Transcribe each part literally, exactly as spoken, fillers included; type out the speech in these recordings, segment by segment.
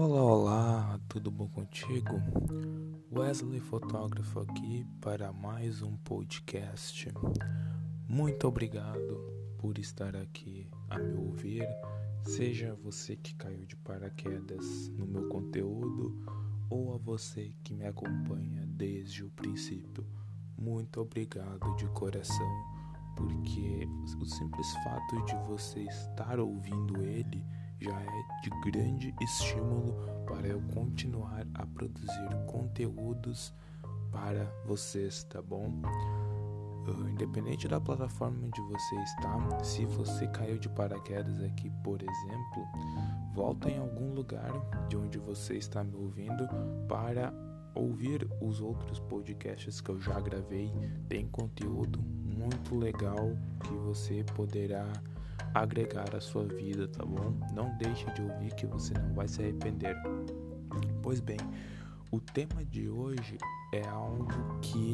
Olá, olá, tudo bom contigo? Wesley Fotógrafo aqui para mais um podcast. Muito obrigado por estar aqui a me ouvir, seja você que caiu de paraquedas no meu conteúdo ou a você que me acompanha desde o princípio. Muito obrigado de coração, porque o simples fato de você estar ouvindo ele já é de grande estímulo para eu continuar a produzir conteúdos para vocês, tá bom? Independente da plataforma onde você está, se você caiu de paraquedas aqui, por exemplo, volta em algum lugar de onde você está me ouvindo para ouvir os outros podcasts que eu já gravei. Tem conteúdo muito legal que você poderá agregar a sua vida, tá bom? Não deixe de ouvir que você não vai se arrepender. Pois bem, o tema de hoje é algo que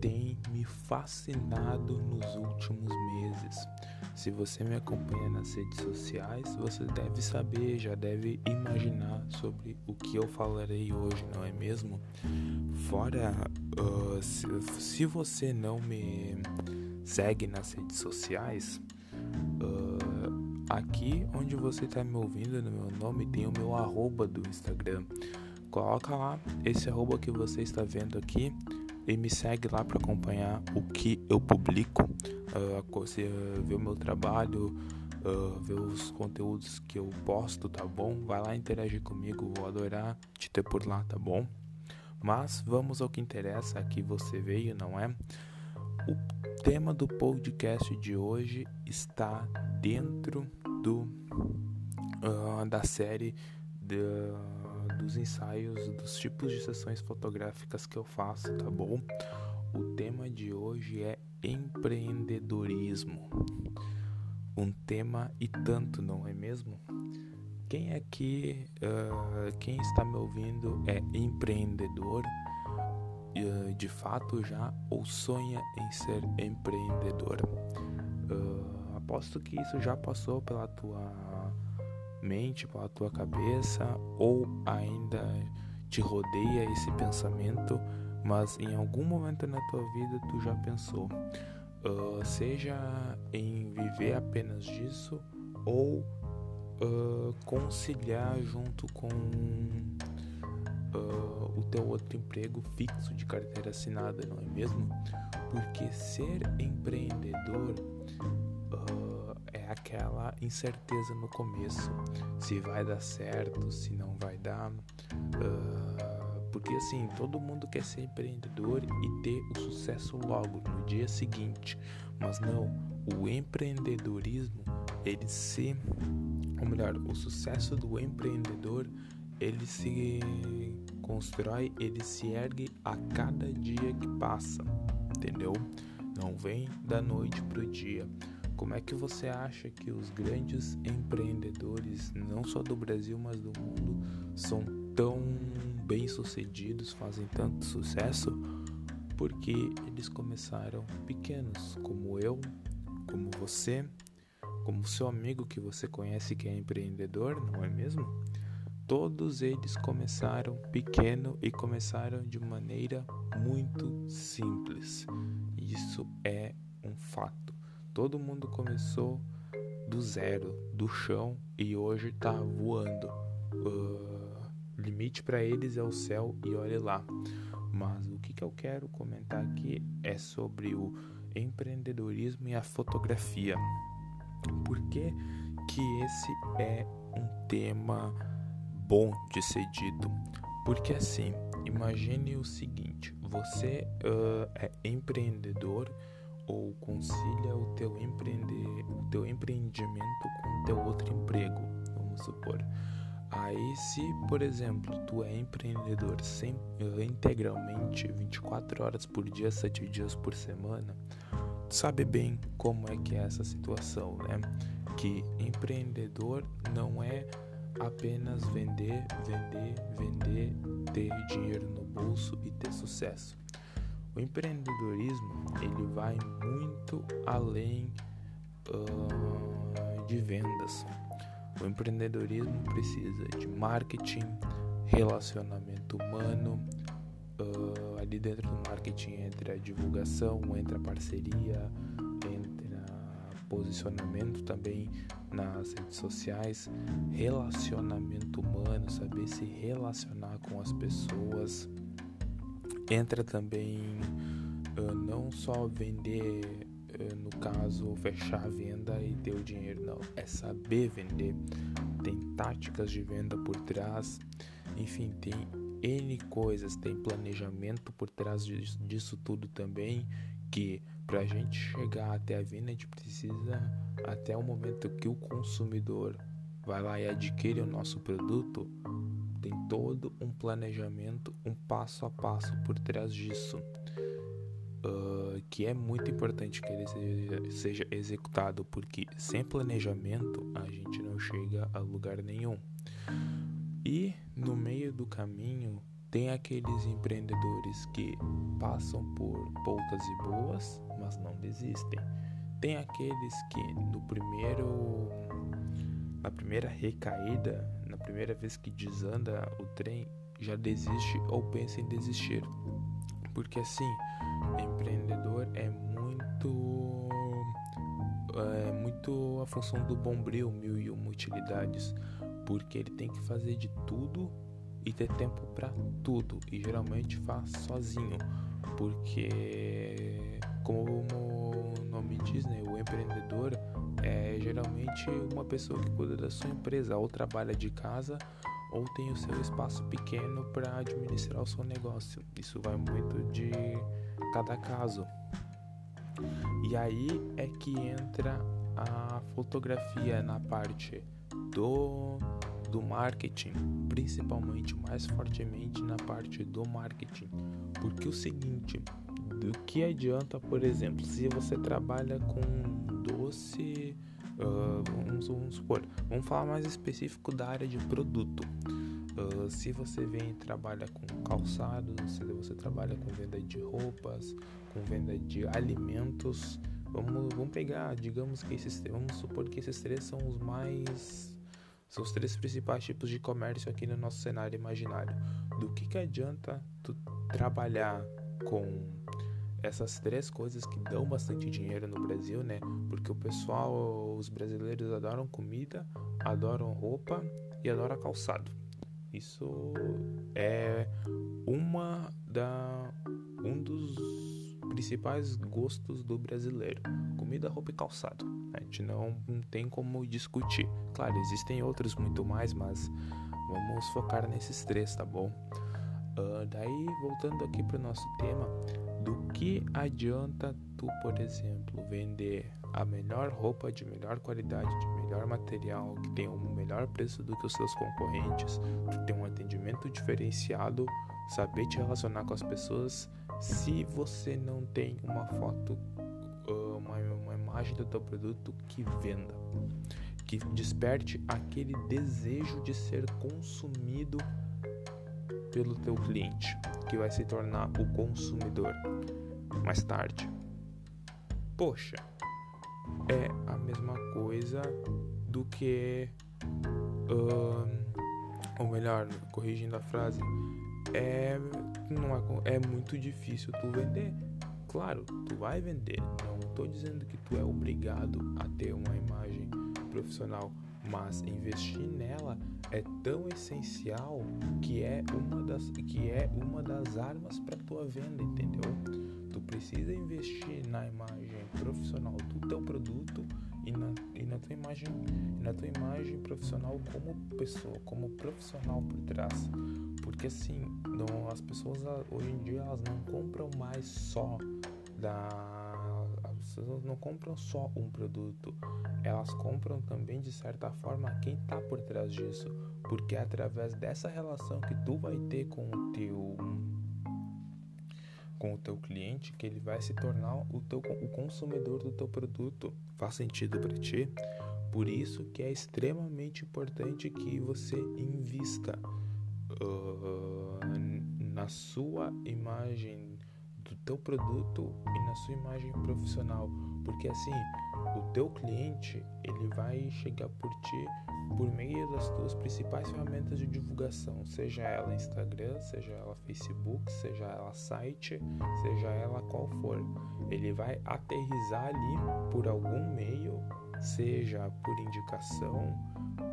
tem me fascinado nos últimos meses. Se você me acompanha nas redes sociais, você deve saber, já deve imaginar sobre o que eu falarei hoje, não é mesmo? Fora, uh, se, se você não me segue nas redes sociais, Uh, aqui onde você está me ouvindo, no meu nome tem o meu arroba do Instagram. Coloca lá esse arroba que você está vendo aqui e me segue lá para acompanhar o que eu publico, uh, você uh, vê o meu trabalho, uh, vê os conteúdos que eu posto, tá bom? Vai lá interagir comigo, vou adorar te ter por lá, tá bom? Mas vamos ao que interessa, aqui você veio, não é? O tema do podcast de hoje está dentro do, uh, da série de, uh, dos ensaios dos tipos de sessões fotográficas que eu faço, tá bom? O tema de hoje é empreendedorismo. Um tema e tanto, não é mesmo? Quem aqui, uh, quem está me ouvindo é empreendedor? De fato já ou sonha em ser empreendedor? Uh, aposto que isso já passou pela tua mente, pela tua cabeça, ou ainda te rodeia esse pensamento, mas em algum momento na tua vida tu já pensou, uh, seja em viver apenas disso ou uh, conciliar junto com Uh, o teu outro emprego fixo de carteira assinada, não é mesmo? Porque ser empreendedor uh, é aquela incerteza no começo, se vai dar certo, se não vai dar, uh, porque assim, todo mundo quer ser empreendedor e ter o sucesso logo, no dia seguinte, mas não, o empreendedorismo, ele se, ou melhor, o sucesso do empreendedor, ele se constrói, ele se ergue a cada dia que passa, entendeu? Não vem da noite pro dia. Como é que você acha que os grandes empreendedores, não só do Brasil, mas do mundo, são tão bem-sucedidos, fazem tanto sucesso? Porque eles começaram pequenos, como eu, como você, como seu amigo que você conhece que é empreendedor, não é mesmo? Todos eles começaram pequeno e começaram de maneira muito simples. Isso é um fato. Todo mundo começou do zero, do chão, e hoje está voando. O limite para eles é o céu e olha lá. Mas o que, que eu quero comentar aqui é sobre o empreendedorismo e a fotografia. Por que que esse é um tema bom de ser dito? Porque assim, imagine o seguinte, você uh, é empreendedor ou concilia o teu, empreende, o teu empreendimento com o teu outro emprego, vamos supor. Aí se, por exemplo, tu é empreendedor sem, uh, integralmente, vinte e quatro horas por dia, sete dias por semana, tu sabe bem como é que é essa situação, né? Que empreendedor não é apenas vender, vender, vender, ter dinheiro no bolso e ter sucesso. O empreendedorismo, ele vai muito além uh, de vendas. O empreendedorismo precisa de marketing, relacionamento humano. Uh, ali dentro do marketing entra a divulgação, entra a parceria, entra posicionamento também nas redes sociais, relacionamento humano, saber se relacionar com as pessoas. Entra também uh, não só vender, uh, no caso, fechar a venda e ter o dinheiro, não. É saber vender, tem táticas de venda por trás, enfim, tem N coisas, tem planejamento por trás disso, disso tudo também, que para a gente chegar até a venda, a gente precisa, até o momento que o consumidor vai lá e adquire o nosso produto, tem todo um planejamento, um passo a passo por trás disso, uh, que é muito importante que ele seja, seja executado, porque sem planejamento a gente não chega a lugar nenhum. E no meio do caminho tem aqueles empreendedores que passam por poucas e boas, mas não desistem. Tem aqueles que no primeiro, na primeira recaída, na primeira vez que desanda o trem, já desiste ou pensa em desistir. Porque assim, empreendedor é muito, é muito a função do bombril, mil e uma utilidades. Porque ele tem que fazer de tudo e ter tempo para tudo, e geralmente faz sozinho, porque como o nome diz, né, o empreendedor é geralmente uma pessoa que cuida da sua empresa, ou trabalha de casa, ou tem o seu espaço pequeno para administrar o seu negócio. Isso vai muito de cada caso. E aí é que entra a fotografia na parte do do marketing, principalmente, mais fortemente na parte do marketing, porque o seguinte, do que adianta, por exemplo, se você trabalha com doce, uh, vamos, vamos supor, vamos falar mais específico da área de produto, uh, se você vem e trabalha com calçados, se você trabalha com venda de roupas, com venda de alimentos, vamos, vamos pegar, digamos que esses, vamos supor que esses três são os mais São os três principais tipos de comércio aqui no nosso cenário imaginário. Do que, que adianta tu trabalhar com essas três coisas que dão bastante dinheiro no Brasil, né? Porque o pessoal, os brasileiros adoram comida, adoram roupa e adoram calçado. Isso é uma da, um dos principais gostos do brasileiro. Comida, roupa e calçado. A gente não, não tem como discutir. Claro, existem outros muito mais, mas vamos focar nesses três, tá bom? Uh, daí, voltando aqui para o nosso tema, do que adianta tu, por exemplo, vender a melhor roupa de melhor qualidade, de melhor material, que tem um melhor preço do que os seus concorrentes, tu tem um atendimento diferenciado, saber te relacionar com as pessoas, se você não tem uma foto, Uma, uma imagem do teu produto que venda, que desperte aquele desejo de ser consumido pelo teu cliente, que vai se tornar o consumidor mais tarde. Poxa, é a mesma coisa do que um, ou melhor, corrigindo a frase, é, não é, é muito difícil tu vender. Claro, tu vai vender, não estou dizendo que tu é obrigado a ter uma imagem profissional, mas investir nela é tão essencial que é uma das, que é uma das armas para tua venda, entendeu? Tu precisa investir na imagem profissional do teu produto e na, e na tua imagem, na tua imagem profissional como pessoa, como profissional por trás. Porque assim, não, as pessoas hoje em dia elas não compram mais só da, as pessoas não compram só um produto, elas compram também de certa forma quem está por trás disso, porque é através dessa relação que tu vai ter com o teu com o teu cliente que ele vai se tornar o teu o consumidor do teu produto. Faz sentido para ti? Por isso que é extremamente importante que você invista Uh, na sua imagem do teu produto e na sua imagem profissional, porque assim o teu cliente ele vai chegar por ti por meio das tuas principais ferramentas de divulgação, seja ela Instagram, seja ela Facebook, seja ela site, seja ela qual for. Ele vai aterrizar ali por algum meio, seja por indicação,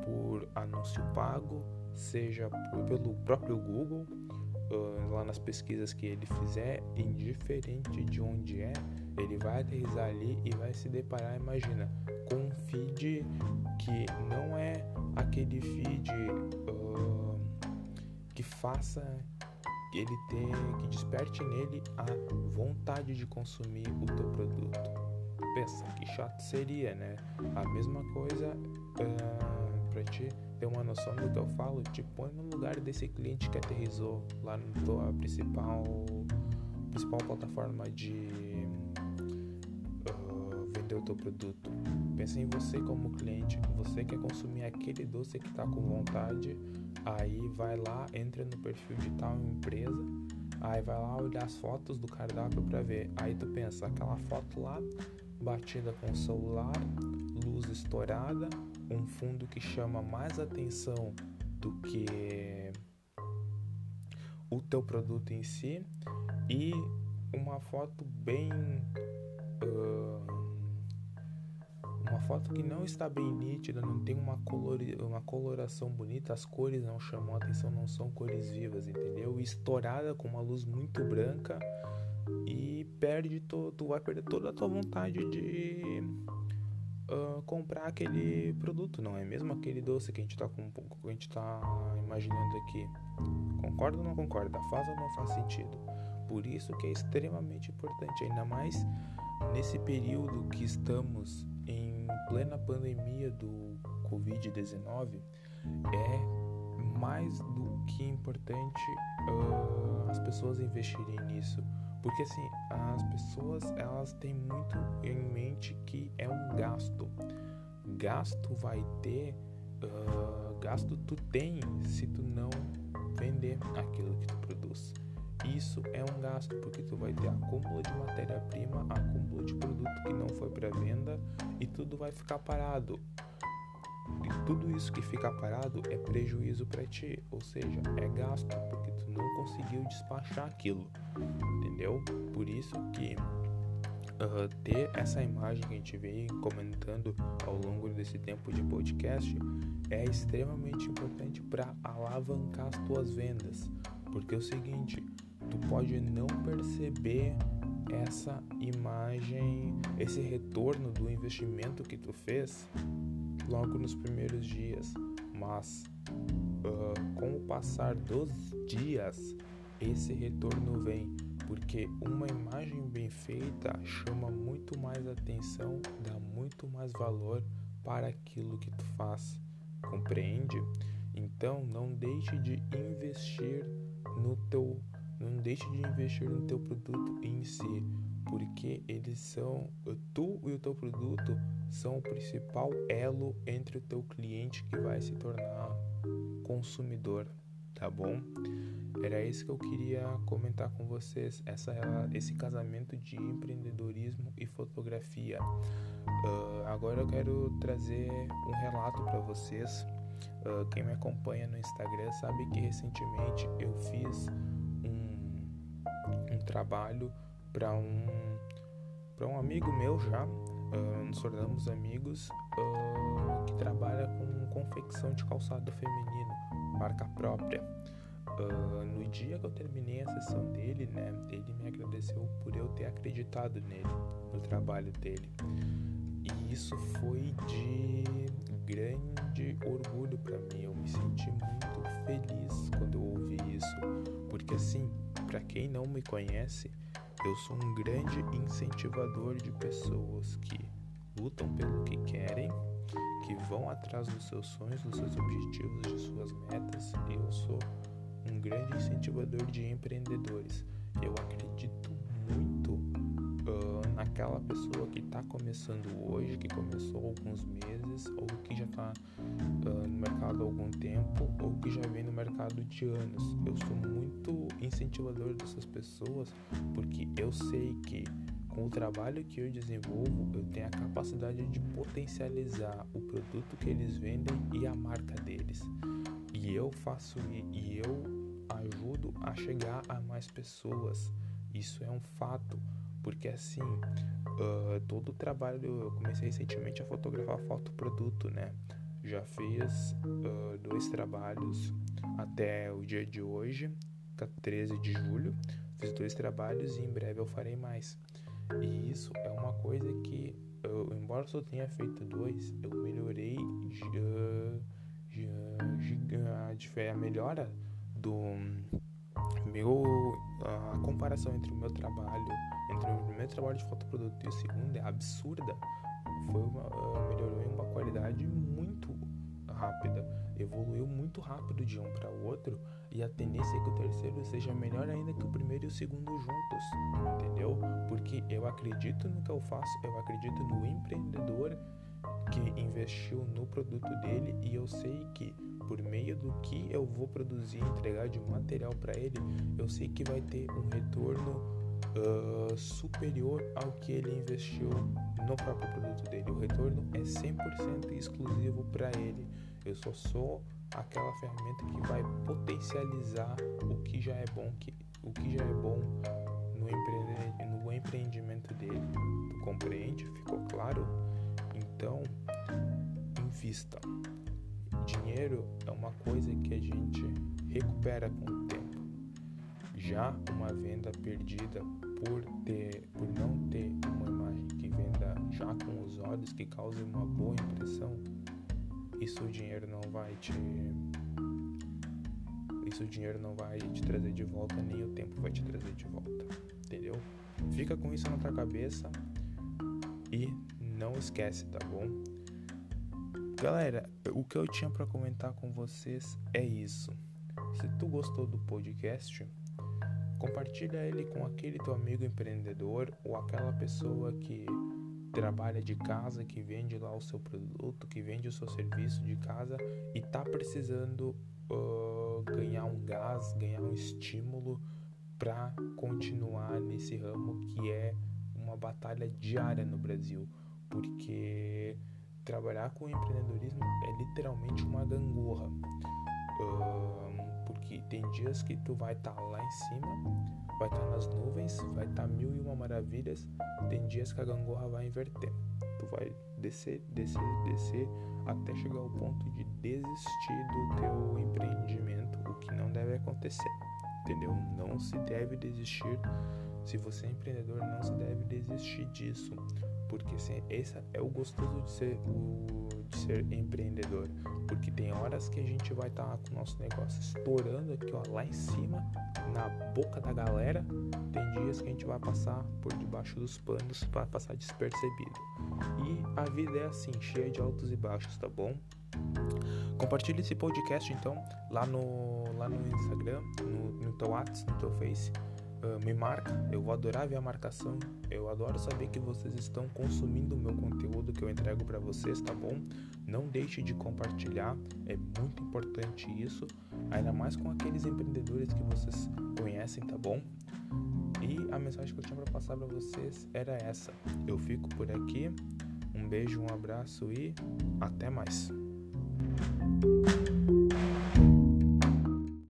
por anúncio pago, seja por, pelo próprio Google, uh, lá nas pesquisas que ele fizer, indiferente de onde é, ele vai aterrizar ali e vai se deparar, imagina, com um feed que não é aquele feed uh, que faça ele ter, que desperte nele a vontade de consumir o teu produto. Pensa, que chato seria, né? A mesma coisa, uh, pra ti ter uma noção do que eu falo, te põe no lugar desse cliente que aterrizou lá na tua principal, principal plataforma de uh, vender o teu produto. Pensa em você como cliente, você quer consumir aquele doce que tá com vontade, aí vai lá, entra no perfil de tal empresa, aí vai lá olhar as fotos do cardápio pra ver, aí tu pensa, aquela foto lá, batida com o celular, luz estourada, um fundo que chama mais atenção do que o teu produto em si e uma foto bem uh, uma foto que não está bem nítida, não tem uma, color, uma coloração bonita, as cores não chamam a atenção, não são cores vivas, entendeu? Estourada com uma luz muito branca e perde to, tu vai perder toda a tua vontade de Uh, comprar aquele produto, não é mesmo aquele doce que a gente tá, com, que a gente tá imaginando aqui. Concorda ou não concorda? Faz ou não faz sentido? Por isso que é extremamente importante, ainda mais nesse período que estamos em plena pandemia do covid dezenove, é mais do que importante uh, as pessoas investirem nisso. Porque assim, as pessoas elas têm muito em mente que é um gasto. Gasto vai ter, uh, gasto tu tem se tu não vender aquilo que tu produz. Isso é um gasto, porque tu vai ter acúmulo de matéria-prima, acúmulo de produto que não foi para venda e tudo vai ficar parado. E tudo isso que fica parado é prejuízo para ti, ou seja, é gasto, porque tu não conseguiu despachar aquilo, entendeu? Por isso que uh, ter essa imagem que a gente vem comentando ao longo desse tempo de podcast é extremamente importante para alavancar as tuas vendas, porque é o seguinte, tu pode não perceber essa imagem, esse retorno do investimento que tu fez logo nos primeiros dias, mas uh, com o passar dos dias esse retorno vem, porque uma imagem bem feita chama muito mais atenção, dá muito mais valor para aquilo que tu faz, compreende? Então não deixe de investir no teu, não deixe de investir no teu produto em si, porque eles são, tu e o teu produto são o principal elo entre o teu cliente que vai se tornar consumidor, tá bom? Era isso que eu queria comentar com vocês, essa, esse casamento de empreendedorismo e fotografia. Uh, agora eu quero trazer um relato para vocês. Uh, quem me acompanha no Instagram sabe que recentemente eu fiz um, um trabalho para um para um amigo meu já, uh, nos tornamos amigos, uh, que trabalha com confecção de calçado feminino, marca própria. Uh, no dia que eu terminei a sessão dele, né, ele me agradeceu por eu ter acreditado nele, no trabalho dele. E isso foi de grande orgulho para mim, eu me senti muito feliz quando eu ouvi isso, porque assim, para quem não me conhece, eu sou um grande incentivador de pessoas que lutam pelo que querem, que vão atrás dos seus sonhos, dos seus objetivos, de suas metas. Eu sou um grande incentivador de empreendedores. Eu acredito muito uh, naquela pessoa que está começando hoje, que começou há alguns meses, ou que já está uh, no mercado há algum tempo, ou que já vem no mercado de anos. Eu sou muito incentivador dessas pessoas, porque eu sei que Com o trabalho que eu desenvolvo, eu tenho a capacidade de potencializar o produto que eles vendem e a marca deles. E eu faço e eu ajudo a chegar a mais pessoas. Isso é um fato, porque assim, uh, todo o trabalho... Eu comecei recentemente a fotografar foto-produto, né? Já fiz uh, dois trabalhos até o dia de hoje, treze de julho. Fiz dois trabalhos e em breve eu farei mais. E isso é uma coisa que, eu, embora eu só tenha feito dois, eu melhorei uh, uh, a melhora do meu, uh, a comparação entre o meu trabalho, entre o primeiro trabalho de fotoproduto e o segundo é absurda. Foi uma, uh, melhorou em uma qualidade muito rápida, evoluiu muito rápido de um para o outro, e a tendência é que o terceiro seja melhor ainda que o primeiro e o segundo juntos, entendeu? Porque eu acredito no que eu faço, eu acredito no empreendedor que investiu no produto dele, e eu sei que por meio do que eu vou produzir e entregar de material para ele, eu sei que vai ter um retorno Uh, superior ao que ele investiu no próprio produto dele. O retorno é cem por cento exclusivo para ele. Eu só sou aquela ferramenta que vai potencializar o que já é bom, que, o que já é bom no, empre, no empreendimento dele. Tu compreende? Ficou claro? Então, invista. Dinheiro é uma coisa que a gente recupera com o tempo. Já uma venda perdida por, ter, por não ter uma imagem que venda já com os olhos, que cause uma boa impressão, isso o dinheiro não vai te isso o dinheiro não vai te trazer de volta, nem o tempo vai te trazer de volta, entendeu? Fica com isso na tua cabeça e não esquece, tá bom? Galera, o que eu tinha para comentar com vocês é isso. Se tu gostou do podcast, compartilha ele com aquele teu amigo empreendedor ou aquela pessoa que trabalha de casa, que vende lá o seu produto, que vende o seu serviço de casa e tá precisando uh, ganhar um gás, ganhar um estímulo para continuar nesse ramo que é uma batalha diária no Brasil, porque trabalhar com empreendedorismo é literalmente uma gangorra. Uh, porque tem dias que tu vai estar tá lá em cima, vai estar tá nas nuvens, vai estar tá mil e uma maravilhas, tem dias que a gangorra vai inverter, tu vai descer, descer, descer, até chegar ao ponto de desistir do teu empreendimento, o que não deve acontecer, entendeu? Não se deve desistir, se você é empreendedor, não se deve desistir disso, porque assim, esse é o gostoso de ser o... de ser empreendedor, porque tem horas que a gente vai estar tá com o nosso negócio estourando aqui, ó, lá em cima, na boca da galera, tem dias que a gente vai passar por debaixo dos panos, vai passar despercebido, e a vida é assim, cheia de altos e baixos, tá bom? Compartilha esse podcast então, lá no, lá no Instagram, no, no teu WhatsApp, no teu Face. Uh, me marca, eu vou adorar ver a marcação, eu adoro saber que vocês estão consumindo o meu conteúdo que eu entrego para vocês, tá bom? Não deixe de compartilhar, é muito importante isso, ainda mais com aqueles empreendedores que vocês conhecem, tá bom? E a mensagem que eu tinha para passar para vocês era essa, eu fico por aqui, um beijo, um abraço e até mais!